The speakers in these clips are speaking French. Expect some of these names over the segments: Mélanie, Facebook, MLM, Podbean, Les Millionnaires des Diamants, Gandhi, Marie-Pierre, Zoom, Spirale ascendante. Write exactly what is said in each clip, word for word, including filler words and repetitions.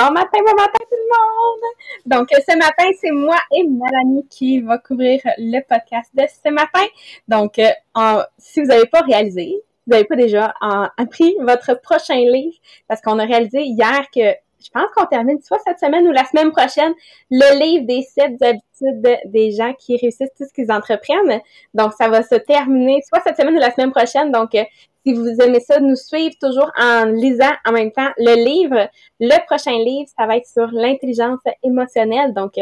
Bon matin, bon matin tout le monde! Donc, ce matin, c'est moi et Mélanie qui va couvrir le podcast de ce matin. Donc, en, si vous n'avez pas réalisé, vous n'avez pas déjà en, en pris votre prochain livre, parce qu'on a réalisé hier que je pense qu'on termine soit cette semaine ou la semaine prochaine le livre des sept habitudes des gens qui réussissent tout ce qu'ils entreprennent. Donc, ça va se terminer soit cette semaine ou la semaine prochaine. Donc, si vous aimez ça, nous suivre toujours en lisant en même temps le livre. Le prochain livre, ça va être sur l'intelligence émotionnelle. Donc,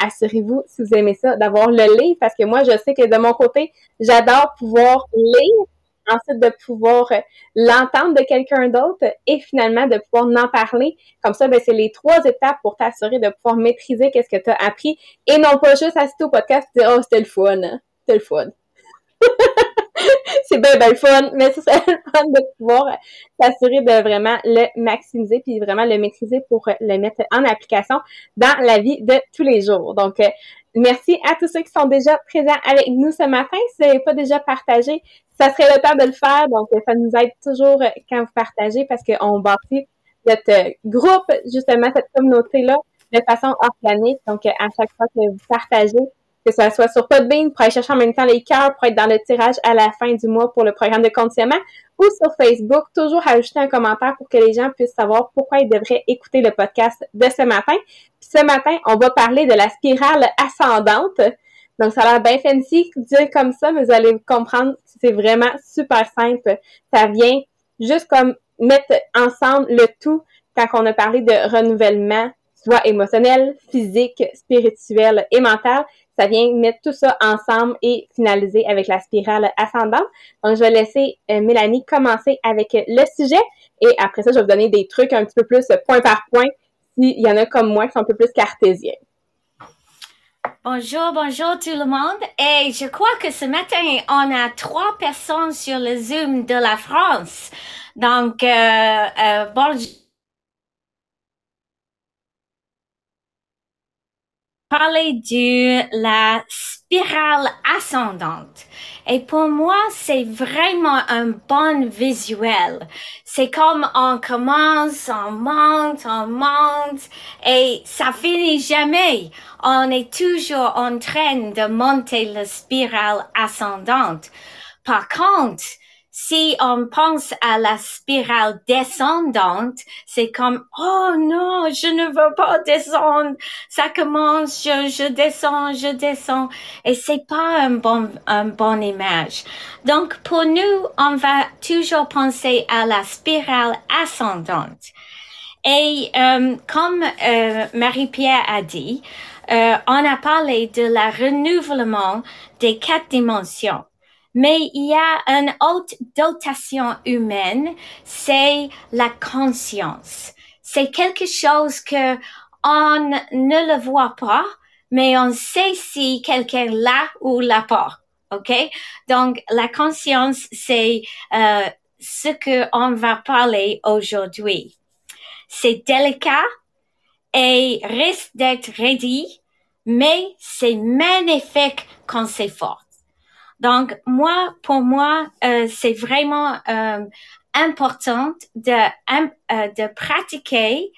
assurez-vous, si vous aimez ça, d'avoir le livre parce que moi, je sais que de mon côté, j'adore pouvoir lire. Ensuite, de pouvoir l'entendre de quelqu'un d'autre et finalement de pouvoir en parler. Comme ça, bien, c'est les trois étapes pour t'assurer de pouvoir maîtriser qu'est-ce que tu as appris et non pas juste assister au podcast et dire « Oh, c'était le fun! C'était le fun! » C'est bien, bien le fun, mais ce serait le fun de pouvoir t'assurer de vraiment le maximiser puis vraiment le maîtriser pour le mettre en application dans la vie de tous les jours. Donc, merci à tous ceux qui sont déjà présents avec nous ce matin. Si vous n'avez pas déjà partagé, ça serait le temps de le faire. Donc, ça nous aide toujours quand vous partagez parce qu'on bâtit notre groupe, justement, cette communauté-là, de façon organique. Donc, à chaque fois que vous partagez, que ce soit sur Podbean, pour aller chercher en même temps les cœurs, pour être dans le tirage à la fin du mois pour le programme de conditionnement, ou sur Facebook, toujours ajouter un commentaire pour que les gens puissent savoir pourquoi ils devraient écouter le podcast de ce matin. Puis ce matin, on va parler de la spirale ascendante. Donc, ça a l'air bien fancy, dit comme ça, mais vous allez comprendre que c'est vraiment super simple. Ça vient juste comme mettre ensemble le tout quand on a parlé de renouvellement, soit émotionnel, physique, spirituel et mental. Ça vient mettre tout ça ensemble et finaliser avec la spirale ascendante. Donc, je vais laisser euh, Mélanie commencer avec le sujet et après ça, je vais vous donner des trucs un petit peu plus point par point s'il y en a comme moi qui sont un peu plus cartésiens. Bonjour, bonjour tout le monde. Et je crois que ce matin, on a trois personnes sur le Zoom de la France. Donc, euh, euh, bonjour. Parler de la spirale ascendante. Et pour moi, c'est vraiment un bon visuel. C'est comme on commence, on monte, on monte et ça finit jamais. On est toujours en train de monter la spirale ascendante. Par contre, si on pense à la spirale descendante, c'est comme « Oh non, je ne veux pas descendre, ça commence, je, je descends, je descends » et c'est pas un bon, un bon image. Donc, pour nous, on va toujours penser à la spirale ascendante. Et euh, comme euh, Marie-Pierre a dit, euh, on a parlé de la renouvellement des quatre dimensions. Mais il y a une haute dotation humaine, c'est la conscience. C'est quelque chose que on ne le voit pas, mais on sait si quelqu'un l'a ou l'a pas. OK? Donc, la conscience, c'est euh, ce que on va parler aujourd'hui. C'est délicat et risque d'être réduit, mais c'est magnifique quand c'est fort. Donc, moi, pour moi, euh, c'est vraiment euh, important de, euh, de pratiquer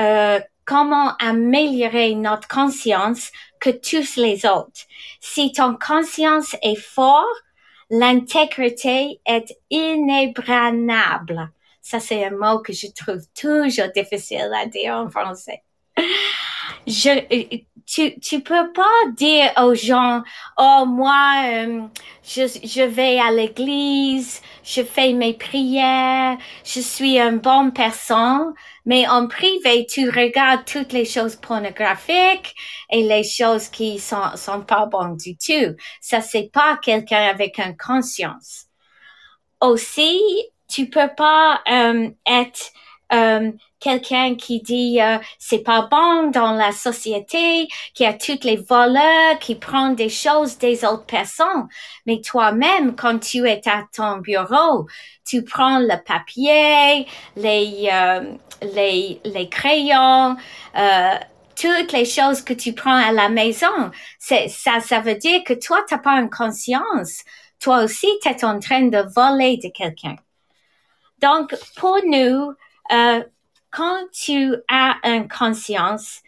euh, comment améliorer notre conscience que tous les autres. Si ton conscience est forte, l'intégrité est inébranlable. Ça, c'est un mot que je trouve toujours difficile à dire en français. Je, tu, tu peux pas dire aux gens, oh, moi, euh, je, je vais à l'église, je fais mes prières, je suis une bonne personne, mais en privé, tu regardes toutes les choses pornographiques et les choses qui sont, sont pas bonnes du tout. Ça, c'est pas quelqu'un avec une conscience. Aussi, tu peux pas, euh, être, euh, quelqu'un qui dit euh, c'est pas bon dans la société, qui a toutes les valeurs, qui prend des choses des autres personnes. Mais toi-même, quand tu es à ton bureau, tu prends le papier, les euh, les les crayons, euh, toutes les choses que tu prends à la maison. C'est ça, ça veut dire que toi, t'as pas une conscience. Toi aussi, t'es en train de voler de quelqu'un. Donc, pour nous, euh, quand tu as une conscience,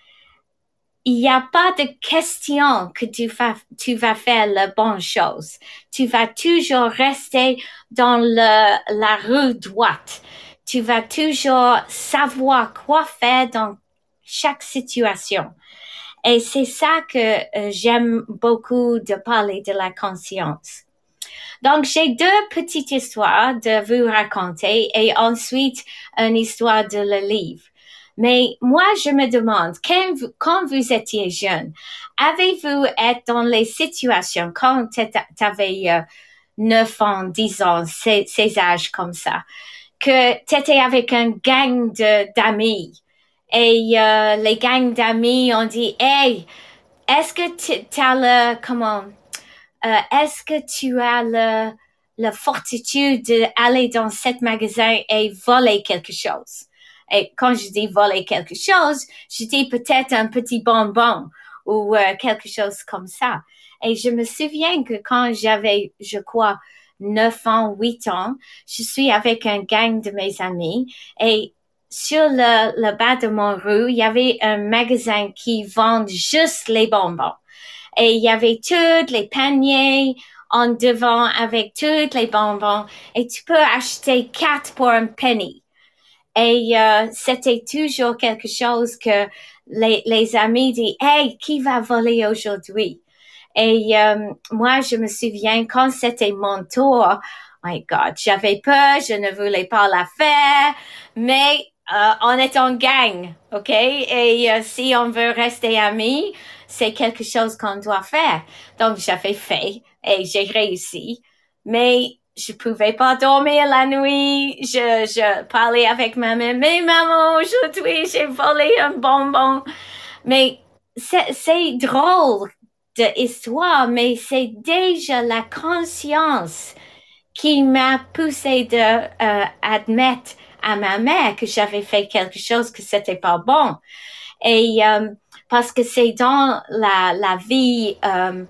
il n'y a pas de question que tu vas, tu vas faire la bonne chose. Tu vas toujours rester dans le, la rue droite. Tu vas toujours savoir quoi faire dans chaque situation. Et c'est ça que euh, j'aime beaucoup de parler de la conscience. Donc, j'ai deux petites histoires de vous raconter et ensuite une histoire de le livre. Mais moi, je me demande, quand vous, quand vous étiez jeune, avez-vous été dans les situations quand tu avais euh, neuf ans, dix ans, ces, ces âges comme ça, que tu étais avec un gang de, d'amis et euh, les gangs d'amis ont dit « Hey, est-ce que tu as le... » comment Euh, est-ce que tu as le, la fortitude d'aller dans cet magasin et voler quelque chose? Et quand je dis voler quelque chose, je dis peut-être un petit bonbon ou euh, quelque chose comme ça. Et je me souviens que quand j'avais, je crois, neuf ans, huit ans, je suis avec un gang de mes amis et sur le, le bas de mon rue, il y avait un magasin qui vend juste les bonbons. Et il y avait tous les paniers en devant avec tous les bonbons. Et tu peux acheter quatre pour un penny. Et euh, c'était toujours quelque chose que les, les amis disaient, « Hey, qui va voler aujourd'hui? » Et euh, moi, je me souviens, quand c'était mon tour, « My God, j'avais peur, je ne voulais pas la faire, mais euh, on est en gang, OK? Et euh, si on veut rester amis, c'est quelque chose qu'on doit faire. » Donc, j'avais fait et j'ai réussi. Mais je pouvais pas dormir la nuit. Je, je parlais avec ma mère. « Mais maman, aujourd'hui, j'ai volé un bonbon. » Mais c'est, c'est drôle de histoire, mais c'est déjà la conscience qui m'a poussée de, euh, admettre à ma mère que j'avais fait quelque chose que c'était pas bon. Et, euh, parce que c'est dans la, la vie euh,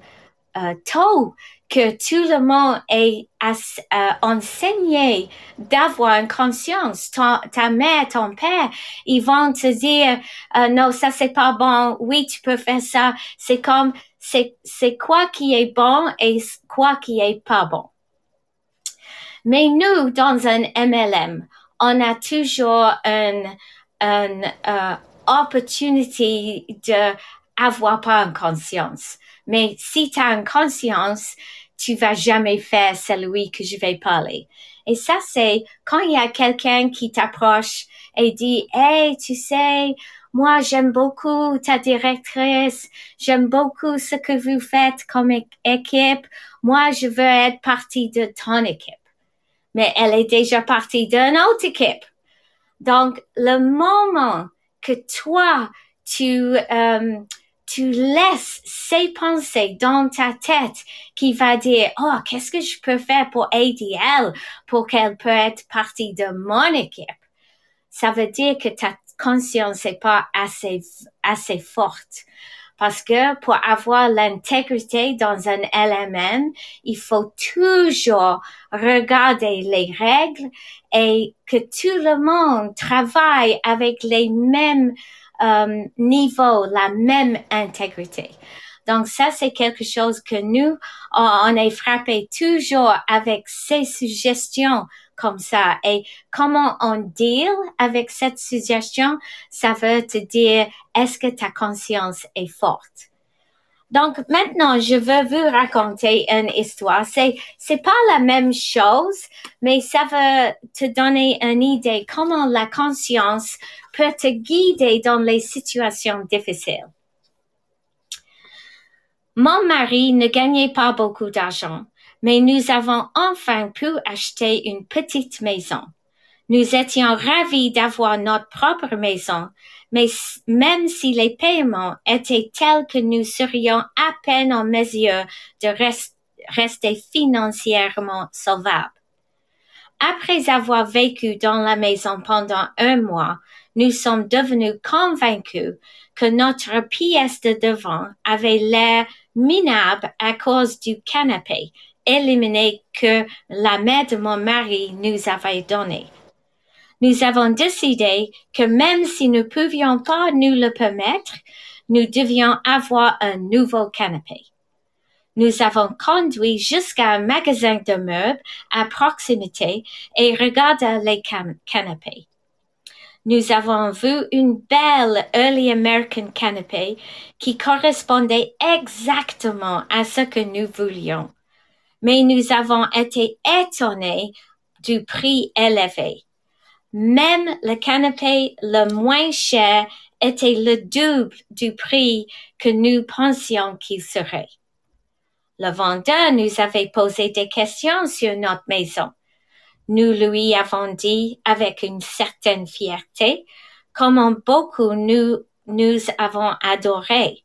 euh, tôt que tout le monde est as, euh, enseigné d'avoir une conscience. Ta, ta mère, ton père, ils vont te dire euh, « Non, ça c'est pas bon, oui tu peux faire ça ». C'est comme, c'est, c'est quoi qui est bon et quoi qui est pas bon. Mais nous, dans un M L M, on a toujours un... un euh, opportunité d'avoir pas une conscience. Mais si tu as une conscience, tu vas jamais faire celui que je vais parler. Et ça, c'est quand il y a quelqu'un qui t'approche et dit « Hey, tu sais, moi, j'aime beaucoup ta directrice, j'aime beaucoup ce que vous faites comme équipe, moi, je veux être partie de ton équipe. » Mais elle est déjà partie d'une autre équipe. Donc, le moment que toi, tu, euh, tu laisses ces pensées dans ta tête qui va dire, « Oh, qu'est-ce que je peux faire pour aider elle, pour qu'elle peut être partie de mon équipe? » Ça veut dire que ta conscience n'est pas assez, assez forte. Parce que pour avoir l'intégrité dans un L M M, il faut toujours regarder les règles et que tout le monde travaille avec les mêmes euh, niveaux, la même intégrité. Donc ça, c'est quelque chose que nous, on est frappé toujours avec ces suggestions comme ça. Et comment on deal avec cette suggestion, ça veut te dire, est-ce que ta conscience est forte? Donc maintenant, je veux vous raconter une histoire. C'est, c'est pas la même chose, mais ça va te donner une idée comment la conscience peut te guider dans les situations difficiles. Mon mari ne gagnait pas beaucoup d'argent, mais nous avons enfin pu acheter une petite maison. Nous étions ravis d'avoir notre propre maison, mais même si les paiements étaient tels que nous serions à peine en mesure de res- rester financièrement solvables. Après avoir vécu dans la maison pendant un mois, nous sommes devenus convaincus que notre pièce de devant avait l'air minable à cause du canapé éliminé que la mère de mon mari nous avait donné. Nous avons décidé que même si nous ne pouvions pas nous le permettre, nous devions avoir un nouveau canapé. Nous avons conduit jusqu'à un magasin de meubles à proximité et regardé les can- canapés. Nous avons vu une belle Early American canapé qui correspondait exactement à ce que nous voulions. Mais nous avons été étonnés du prix élevé. Même le canapé le moins cher était le double du prix que nous pensions qu'il serait. Le vendeur nous avait posé des questions sur notre maison. Nous lui avons dit avec une certaine fierté comment beaucoup nous, nous avons adoré.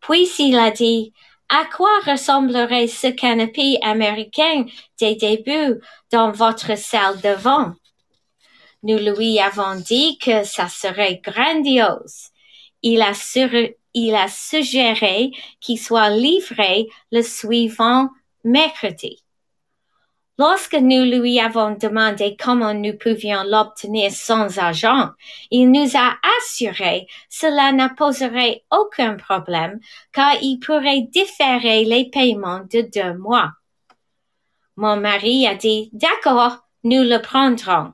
Puis il a dit « À quoi ressemblerait ce canapé américain des débuts dans votre salle de vente ?» Nous lui avons dit que ça serait grandiose. Il a, sur, il a suggéré qu'il soit livré le suivant mercredi. Lorsque nous lui avons demandé comment nous pouvions l'obtenir sans argent, il nous a assuré cela ne poserait aucun problème car il pourrait différer les paiements de deux mois. Mon mari a dit « D'accord, nous le prendrons ».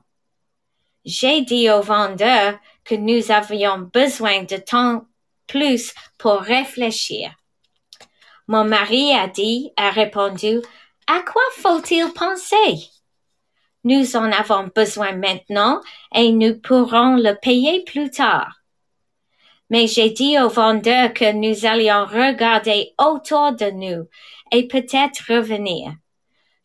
J'ai dit au vendeur que nous avions besoin de temps plus pour réfléchir. Mon mari a dit, a répondu, « À quoi faut-il penser? Nous en avons besoin maintenant et nous pourrons le payer plus tard. » Mais j'ai dit au vendeur que nous allions regarder autour de nous et peut-être revenir.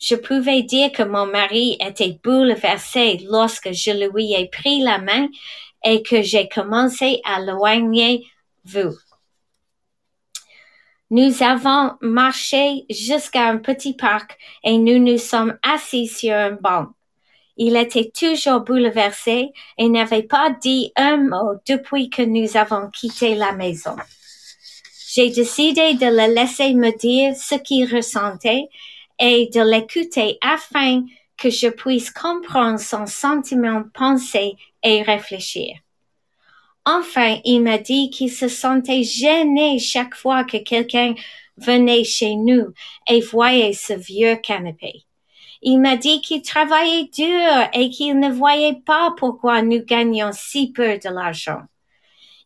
Je pouvais dire que mon mari était bouleversé lorsque je lui ai pris la main et que j'ai commencé à l'éloigner vous. Nous avons marché jusqu'à un petit parc et nous nous sommes assis sur un banc. Il était toujours bouleversé et n'avait pas dit un mot depuis que nous avons quitté la maison. J'ai décidé de le laisser me dire ce qu'il ressentait et de l'écouter afin que je puisse comprendre son sentiment, penser et réfléchir. Enfin, il m'a dit qu'il se sentait gêné chaque fois que quelqu'un venait chez nous et voyait ce vieux canapé. Il m'a dit qu'il travaillait dur et qu'il ne voyait pas pourquoi nous gagnions si peu de l'argent.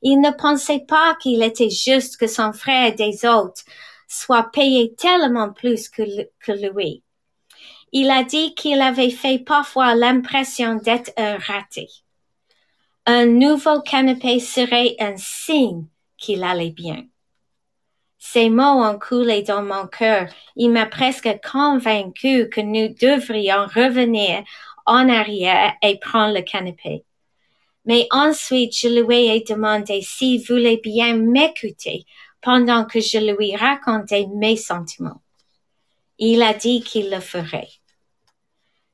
Il ne pensait pas qu'il était juste que son frère des autres soit payé tellement plus que, que lui. Il a dit qu'il avait fait parfois l'impression d'être un raté. Un nouveau canapé serait un signe qu'il allait bien. Ces mots ont coulé dans mon cœur. Il m'a presque convaincu que nous devrions revenir en arrière et prendre le canapé. Mais ensuite, je lui ai demandé s'il voulait bien m'écouter pendant que je lui racontais mes sentiments. Il a dit qu'il le ferait.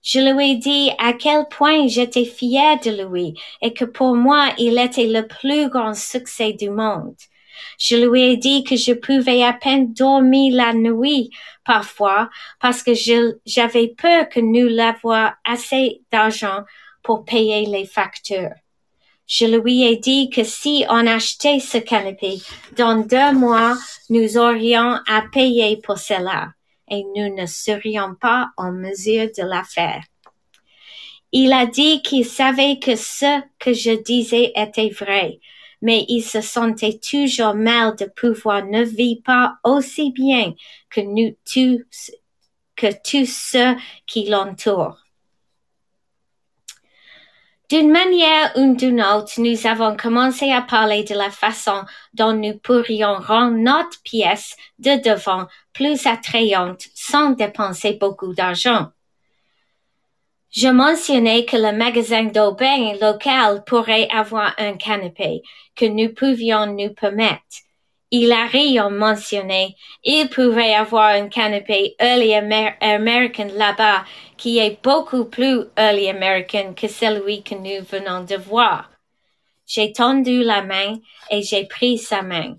Je lui ai dit à quel point j'étais fière de lui et que pour moi, il était le plus grand succès du monde. Je lui ai dit que je pouvais à peine dormir la nuit parfois parce que je, j'avais peur que nous n'ayons assez d'argent pour payer les factures. Je lui ai dit que si on achetait ce canapé, dans deux mois, nous aurions à payer pour cela et nous ne serions pas en mesure de la faire. Il a dit qu'il savait que ce que je disais était vrai, mais il se sentait toujours mal de pouvoir ne vivre pas aussi bien que nous tous, que tous ceux qui l'entourent. D'une manière ou d'une autre, nous avons commencé à parler de la façon dont nous pourrions rendre notre pièce de devant plus attrayante sans dépenser beaucoup d'argent. Je mentionnais que le magasin d'Aubain local pourrait avoir un canapé que nous pouvions nous permettre. Il a rien mentionné. Il pourrait avoir un canapé early Amer- American là-bas qui est beaucoup plus early American que celui que nous venons de voir. J'ai tendu la main et j'ai pris sa main.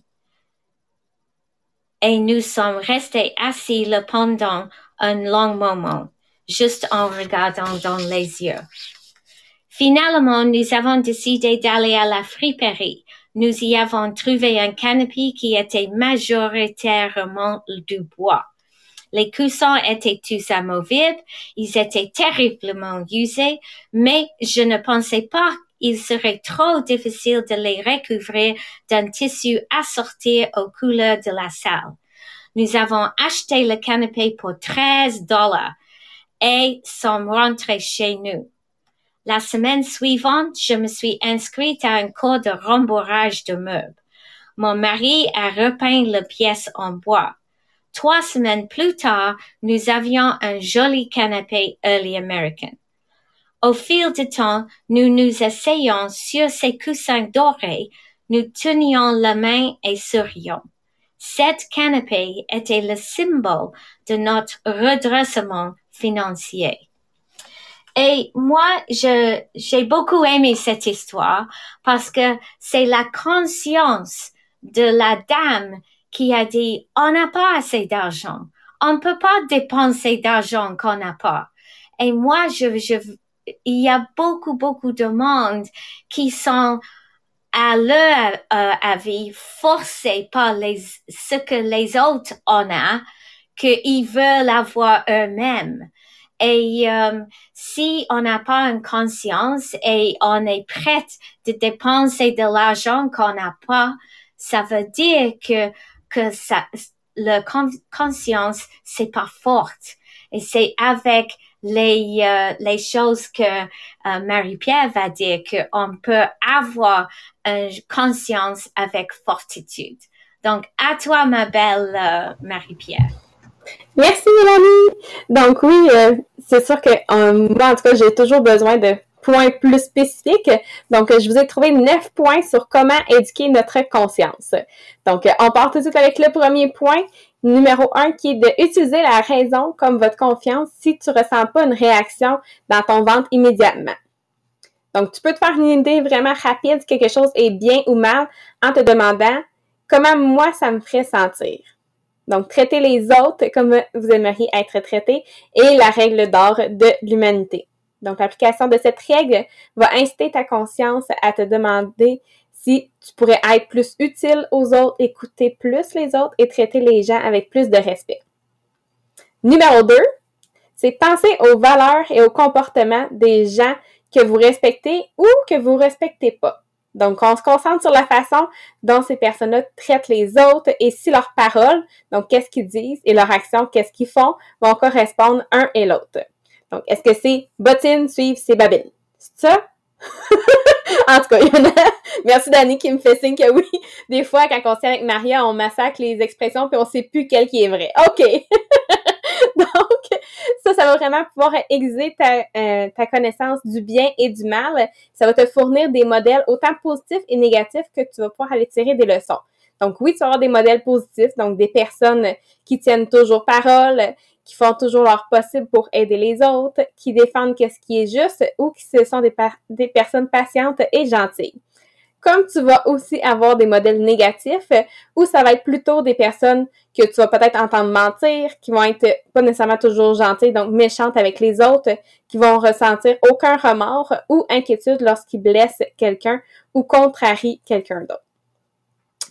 Et nous sommes restés assis là pendant un long moment, juste en regardant dans les yeux. Finalement, nous avons décidé d'aller à la friperie. Nous y avons trouvé un canapé qui était majoritairement du bois. Les coussins étaient tous amovibles, ils étaient terriblement usés, mais je ne pensais pas qu'il serait trop difficile de les recouvrir d'un tissu assorti aux couleurs de la salle. Nous avons acheté le canapé pour treize dollars et sommes rentrés chez nous. La semaine suivante, je me suis inscrite à un cours de rembourrage de meubles. Mon mari a repeint la pièce en bois. Trois semaines plus tard, nous avions un joli canapé early American. Au fil du temps, nous nous asseyons sur ces coussins dorés, nous tenions la main et sourions. Cet canapé était le symbole de notre redressement financier. Et moi, je, j'ai beaucoup aimé cette histoire parce que c'est la conscience de la dame qui a dit « on n'a pas assez d'argent, on ne peut pas dépenser d'argent qu'on n'a pas ». Et moi, je, je, il y a beaucoup, beaucoup de monde qui sont à leur euh, avis forcés par les, ce que les autres en ont, qu'ils veulent avoir eux-mêmes. Et euh, si on n'a pas une conscience et on est prêt de dépenser de l'argent qu'on n'a pas, ça veut dire que que ça, la con- conscience c'est pas forte. Et c'est avec les euh, les choses que euh, Marie-Pierre va dire que on peut avoir une conscience avec fortitude. Donc à toi ma belle euh, Marie-Pierre. Merci Mélanie! Donc oui, euh, c'est sûr que euh, moi en tout cas j'ai toujours besoin de points plus spécifiques. Donc euh, je vous ai trouvé neuf points sur comment éduquer notre conscience. Donc euh, on part tout de suite avec le premier point, numéro un, qui est d'utiliser la raison comme votre confiance si tu ne ressens pas une réaction dans ton ventre immédiatement. Donc tu peux te faire une idée vraiment rapide si quelque chose est bien ou mal en te demandant comment moi ça me ferait sentir. Donc, traitez les autres comme vous aimeriez être traité est la règle d'or de l'humanité. Donc, l'application de cette règle va inciter ta conscience à te demander si tu pourrais être plus utile aux autres, écouter plus les autres et traiter les gens avec plus de respect. Numéro deux, c'est penser aux valeurs et aux comportements des gens que vous respectez ou que vous ne respectez pas. Donc, on se concentre sur la façon dont ces personnes-là traitent les autres et si leurs paroles, donc qu'est-ce qu'ils disent et leurs actions, qu'est-ce qu'ils font, vont correspondre un et l'autre. Donc, est-ce que c'est bottines suivent ses babines? C'est ça? En tout cas, il y en a. Merci Dani qui me fait signe que oui. Des fois, quand on sait avec Maria, on massacre les expressions puis on sait plus quelle qui est vraie. OK! Donc, ça, ça va vraiment pouvoir aiguiser ta, euh, ta connaissance du bien et du mal. Ça va te fournir des modèles autant positifs et négatifs que tu vas pouvoir aller tirer des leçons. Donc oui, tu vas avoir des modèles positifs, donc des personnes qui tiennent toujours parole, qui font toujours leur possible pour aider les autres, qui défendent ce qui est juste ou qui ce sont des, par- des personnes patientes et gentilles. Comme tu vas aussi avoir des modèles négatifs, où ça va être plutôt des personnes que tu vas peut-être entendre mentir, qui vont être pas nécessairement toujours gentilles, donc méchantes avec les autres, qui vont ressentir aucun remords ou inquiétude lorsqu'ils blessent quelqu'un ou contrarient quelqu'un d'autre.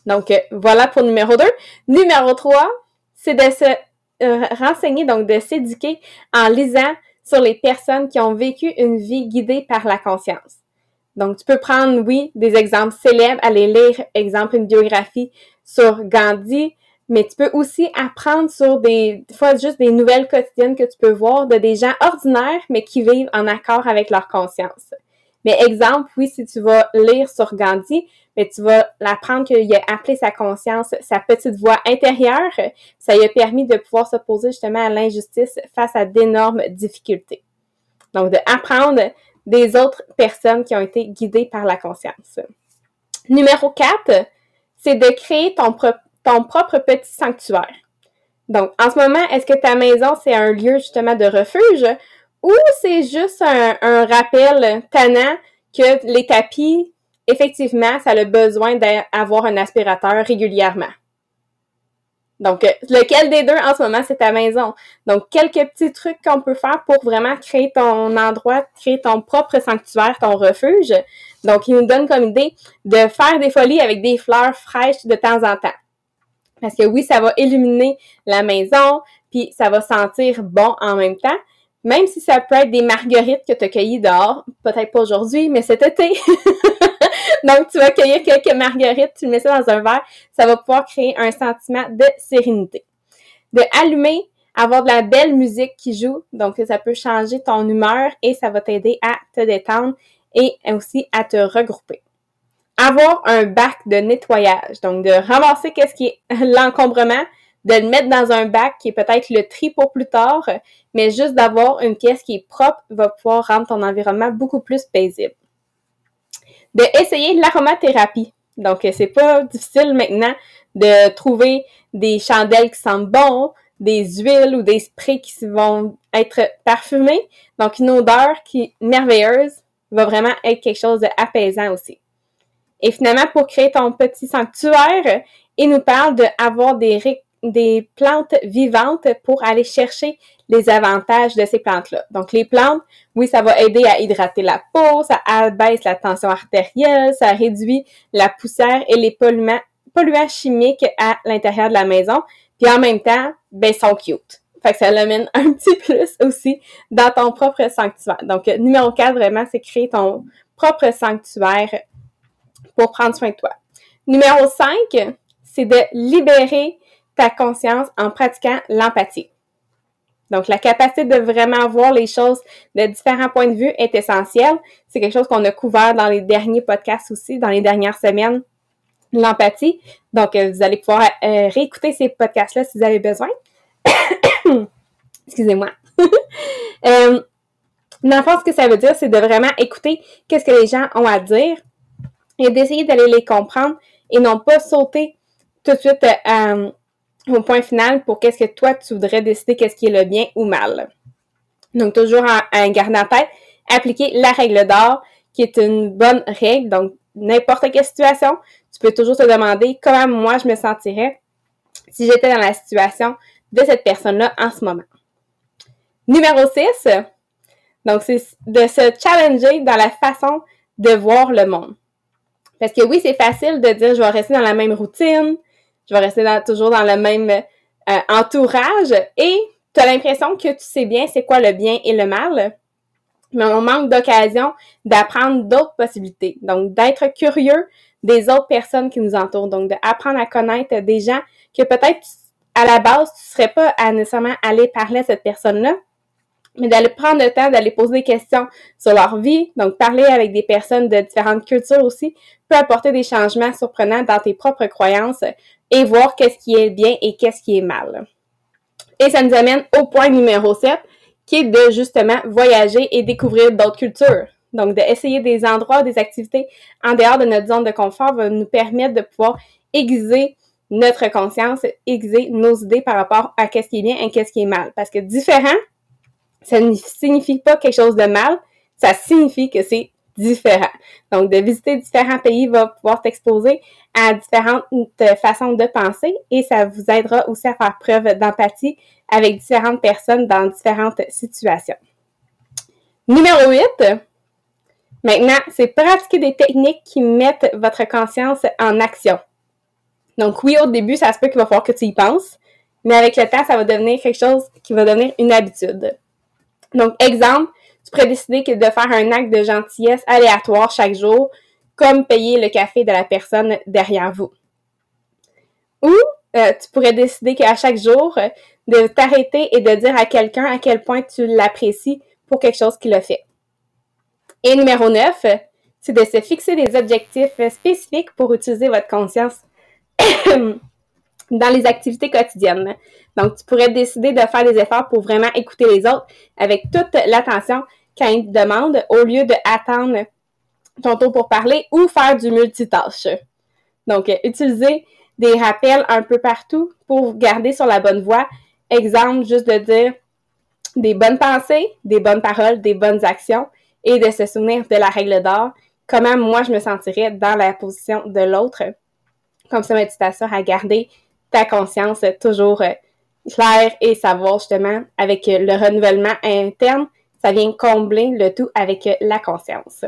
Donc, voilà pour numéro deux. Numéro trois, c'est de se euh, renseigner, donc de s'éduquer en lisant sur les personnes qui ont vécu une vie guidée par la conscience. Donc, tu peux prendre, oui, des exemples célèbres, aller lire, exemple, une biographie sur Gandhi, mais tu peux aussi apprendre sur des, des fois juste des nouvelles quotidiennes que tu peux voir de des gens ordinaires, mais qui vivent en accord avec leur conscience. Mais exemple, oui, si tu vas lire sur Gandhi, mais tu vas l'apprendre qu'il a appelé sa conscience sa petite voix intérieure. Ça lui a permis de pouvoir s'opposer justement à l'injustice face à d'énormes difficultés. Donc, d'apprendre des autres personnes qui ont été guidées par la conscience. Numéro quatre, c'est de créer ton, pro- ton propre petit sanctuaire. Donc, en ce moment, est-ce que ta maison, c'est un lieu justement de refuge ou c'est juste un, un rappel tannant que les tapis, effectivement, ça a besoin d'avoir un aspirateur régulièrement? Donc, lequel des deux en ce moment, c'est ta maison? Donc, quelques petits trucs qu'on peut faire pour vraiment créer ton endroit, créer ton propre sanctuaire, ton refuge. Donc, il nous donne comme idée de faire des folies avec des fleurs fraîches de temps en temps. Parce que oui, ça va illuminer la maison, puis ça va sentir bon en même temps. Même si ça peut être des marguerites que tu as cueillies dehors, peut-être pas aujourd'hui, mais cet été. Donc, tu vas cueillir quelques marguerites, tu mets ça dans un verre, ça va pouvoir créer un sentiment de sérénité. De allumer, avoir de la belle musique qui joue, donc ça peut changer ton humeur et ça va t'aider à te détendre et aussi à te regrouper. Avoir un bac de nettoyage, donc de ramasser qu'est-ce qui est l'encombrement, de le mettre dans un bac qui est peut-être le tri pour plus tard, mais juste d'avoir une pièce qui est propre va pouvoir rendre ton environnement beaucoup plus paisible. D'essayer de l'aromathérapie. Donc, c'est pas difficile maintenant de trouver des chandelles qui sentent bon, des huiles ou des sprays qui vont être parfumés. Donc, une odeur qui merveilleuse va vraiment être quelque chose d'apaisant aussi. Et finalement, pour créer ton petit sanctuaire, il nous parle d'avoir des, ré... des plantes vivantes pour aller chercher les avantages de ces plantes-là. Donc, les plantes, oui, ça va aider à hydrater la peau, ça abaisse la tension artérielle, ça réduit la poussière et les polluants, polluants chimiques à l'intérieur de la maison. Puis en même temps, ben, sont cute. Fait que ça l'amène un petit plus aussi dans ton propre sanctuaire. Donc, numéro quatre, vraiment, c'est créer ton propre sanctuaire pour prendre soin de toi. Numéro cinq, c'est de libérer ta conscience en pratiquant l'empathie. Donc, la capacité de vraiment voir les choses de différents points de vue est essentielle. C'est quelque chose qu'on a couvert dans les derniers podcasts aussi, dans les dernières semaines, l'empathie. Donc, vous allez pouvoir euh, réécouter ces podcasts-là si vous avez besoin. Excusez-moi. euh, dans le fond, ce que ça veut dire, c'est de vraiment écouter qu'est-ce que les gens ont à dire et d'essayer d'aller les comprendre et non pas sauter tout de suite à... Euh, au point final pour qu'est-ce que toi, tu voudrais décider qu'est-ce qui est le bien ou mal. Donc, toujours en gardant en tête, appliquer la règle d'or, qui est une bonne règle. Donc, n'importe quelle situation, tu peux toujours te demander comment moi, je me sentirais si j'étais dans la situation de cette personne-là en ce moment. Numéro six, donc, c'est de se challenger dans la façon de voir le monde. Parce que oui, c'est facile de dire « je vais rester dans la même routine », je vais rester dans, toujours dans le même euh, entourage et tu as l'impression que tu sais bien c'est quoi le bien et le mal, mais on manque d'occasion d'apprendre d'autres possibilités. Donc, d'être curieux des autres personnes qui nous entourent. Donc, d'apprendre à connaître des gens que peut-être à la base, tu serais pas à nécessairement aller parler à cette personne-là, mais d'aller prendre le temps d'aller poser des questions sur leur vie. Donc, parler avec des personnes de différentes cultures aussi peut apporter des changements surprenants dans tes propres croyances et voir qu'est-ce qui est bien et qu'est-ce qui est mal. Et ça nous amène au point numéro sept, qui est de justement voyager et découvrir d'autres cultures. Donc, d'essayer des endroits, des activités en dehors de notre zone de confort va nous permettre de pouvoir aiguiser notre conscience, aiguiser nos idées par rapport à qu'est-ce qui est bien et qu'est-ce qui est mal. Parce que différent, ça ne signifie pas quelque chose de mal, ça signifie que c'est différent. Donc, de visiter différents pays va pouvoir t'exposer à différentes façons de penser et ça vous aidera aussi à faire preuve d'empathie avec différentes personnes dans différentes situations. Numéro huit, maintenant, c'est pratiquer des techniques qui mettent votre conscience en action. Donc, oui, au début, ça se peut qu'il va falloir que tu y penses, mais avec le temps, ça va devenir quelque chose qui va devenir une habitude. Donc, exemple, tu pourrais décider de faire un acte de gentillesse aléatoire chaque jour, comme payer le café de la personne derrière vous. Ou, euh, tu pourrais décider qu'à chaque jour, euh, de t'arrêter et de dire à quelqu'un à quel point tu l'apprécies pour quelque chose qu'il a fait. Et numéro neuf, c'est de se fixer des objectifs spécifiques pour utiliser votre conscience dans les activités quotidiennes. Donc, tu pourrais décider de faire des efforts pour vraiment écouter les autres avec toute l'attention quand ils te demandent, au lieu d'attendre ton tour pour parler ou faire du multitâche. Donc, euh, utiliser des rappels un peu partout pour vous garder sur la bonne voie. Exemple, juste de dire des bonnes pensées, des bonnes paroles, des bonnes actions et de se souvenir de la règle d'or. Comment moi, je me sentirais dans la position de l'autre. Comme ça, tu t'assures à garder ta conscience toujours euh, claire et savoir justement avec euh, le renouvellement interne, ça vient combler le tout avec euh, la conscience.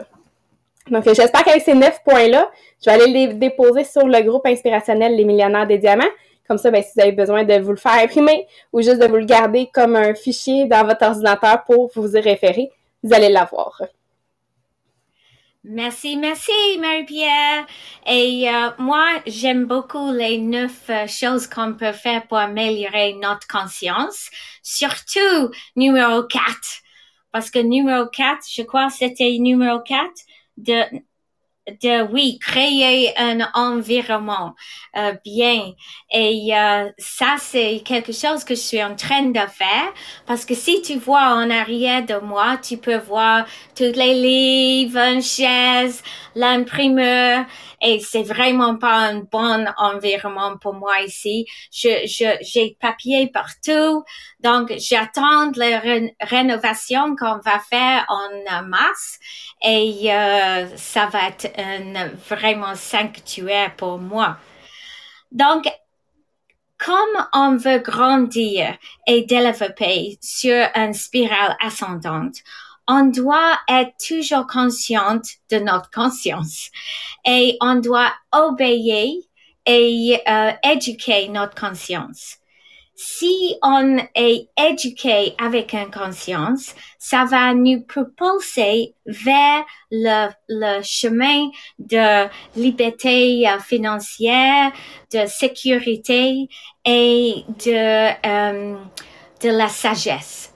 Donc, j'espère qu'avec ces neuf points-là, je vais aller les déposer sur le groupe inspirationnel Les Millionnaires des Diamants. Comme ça, bien, si vous avez besoin de vous le faire imprimer ou juste de vous le garder comme un fichier dans votre ordinateur pour vous y référer, vous allez l'avoir. Merci, merci Marie-Pierre. Et euh, moi, j'aime beaucoup les neuf euh, choses qu'on peut faire pour améliorer notre conscience. Surtout numéro quatre. Parce que numéro quatre, je crois que c'était numéro quatre. De, de, oui, créer un environnement euh, bien. Et euh, ça, c'est quelque chose que je suis en train de faire parce que si tu vois en arrière de moi, tu peux voir tous les livres, une chaise, l'imprimeur et c'est vraiment pas un bon environnement pour moi ici. Je, je, j'ai papier partout. Donc, j'attends les ré- rénovations qu'on va faire en mars et euh, ça va être un vraiment sanctuaire pour moi. Donc, comme on veut grandir et développer sur une spirale ascendante, on doit être toujours consciente de notre conscience et on doit obéir et euh, éduquer notre conscience. Si on est éduqué avec une conscience, ça va nous propulser vers le, le chemin de liberté financière, de sécurité et de, euh, de la sagesse.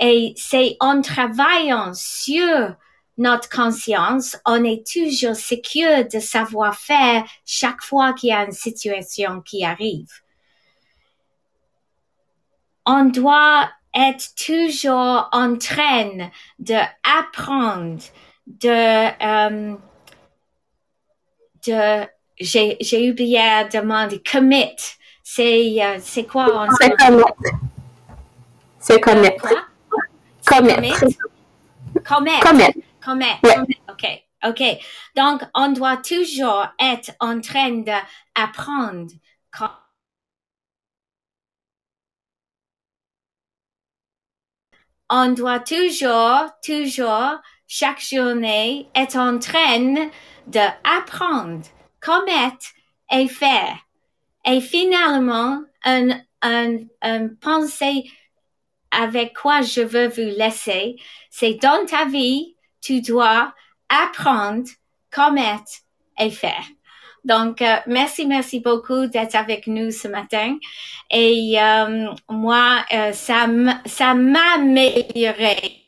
Et c'est en travaillant sur notre conscience, on est toujours sûr de savoir faire chaque fois qu'il y a une situation qui arrive. On doit être toujours en train d'apprendre, de, euh, de, j'ai, j'ai oublié à demander, commit. C'est, euh, c'est quoi? On c'est commettre. C'est commettre. Commettre. Commettre. Commettre. OK. OK. Donc, on doit toujours être en train d'apprendre. On doit toujours, toujours, chaque journée, être en train d'apprendre, commettre et faire. Et finalement, un, un, un pensée avec quoi je veux vous laisser, c'est dans ta vie, tu dois apprendre, commettre et faire. Donc, euh, merci, merci beaucoup d'être avec nous ce matin. Et euh, moi, euh, ça, m- ça m'a amélioré.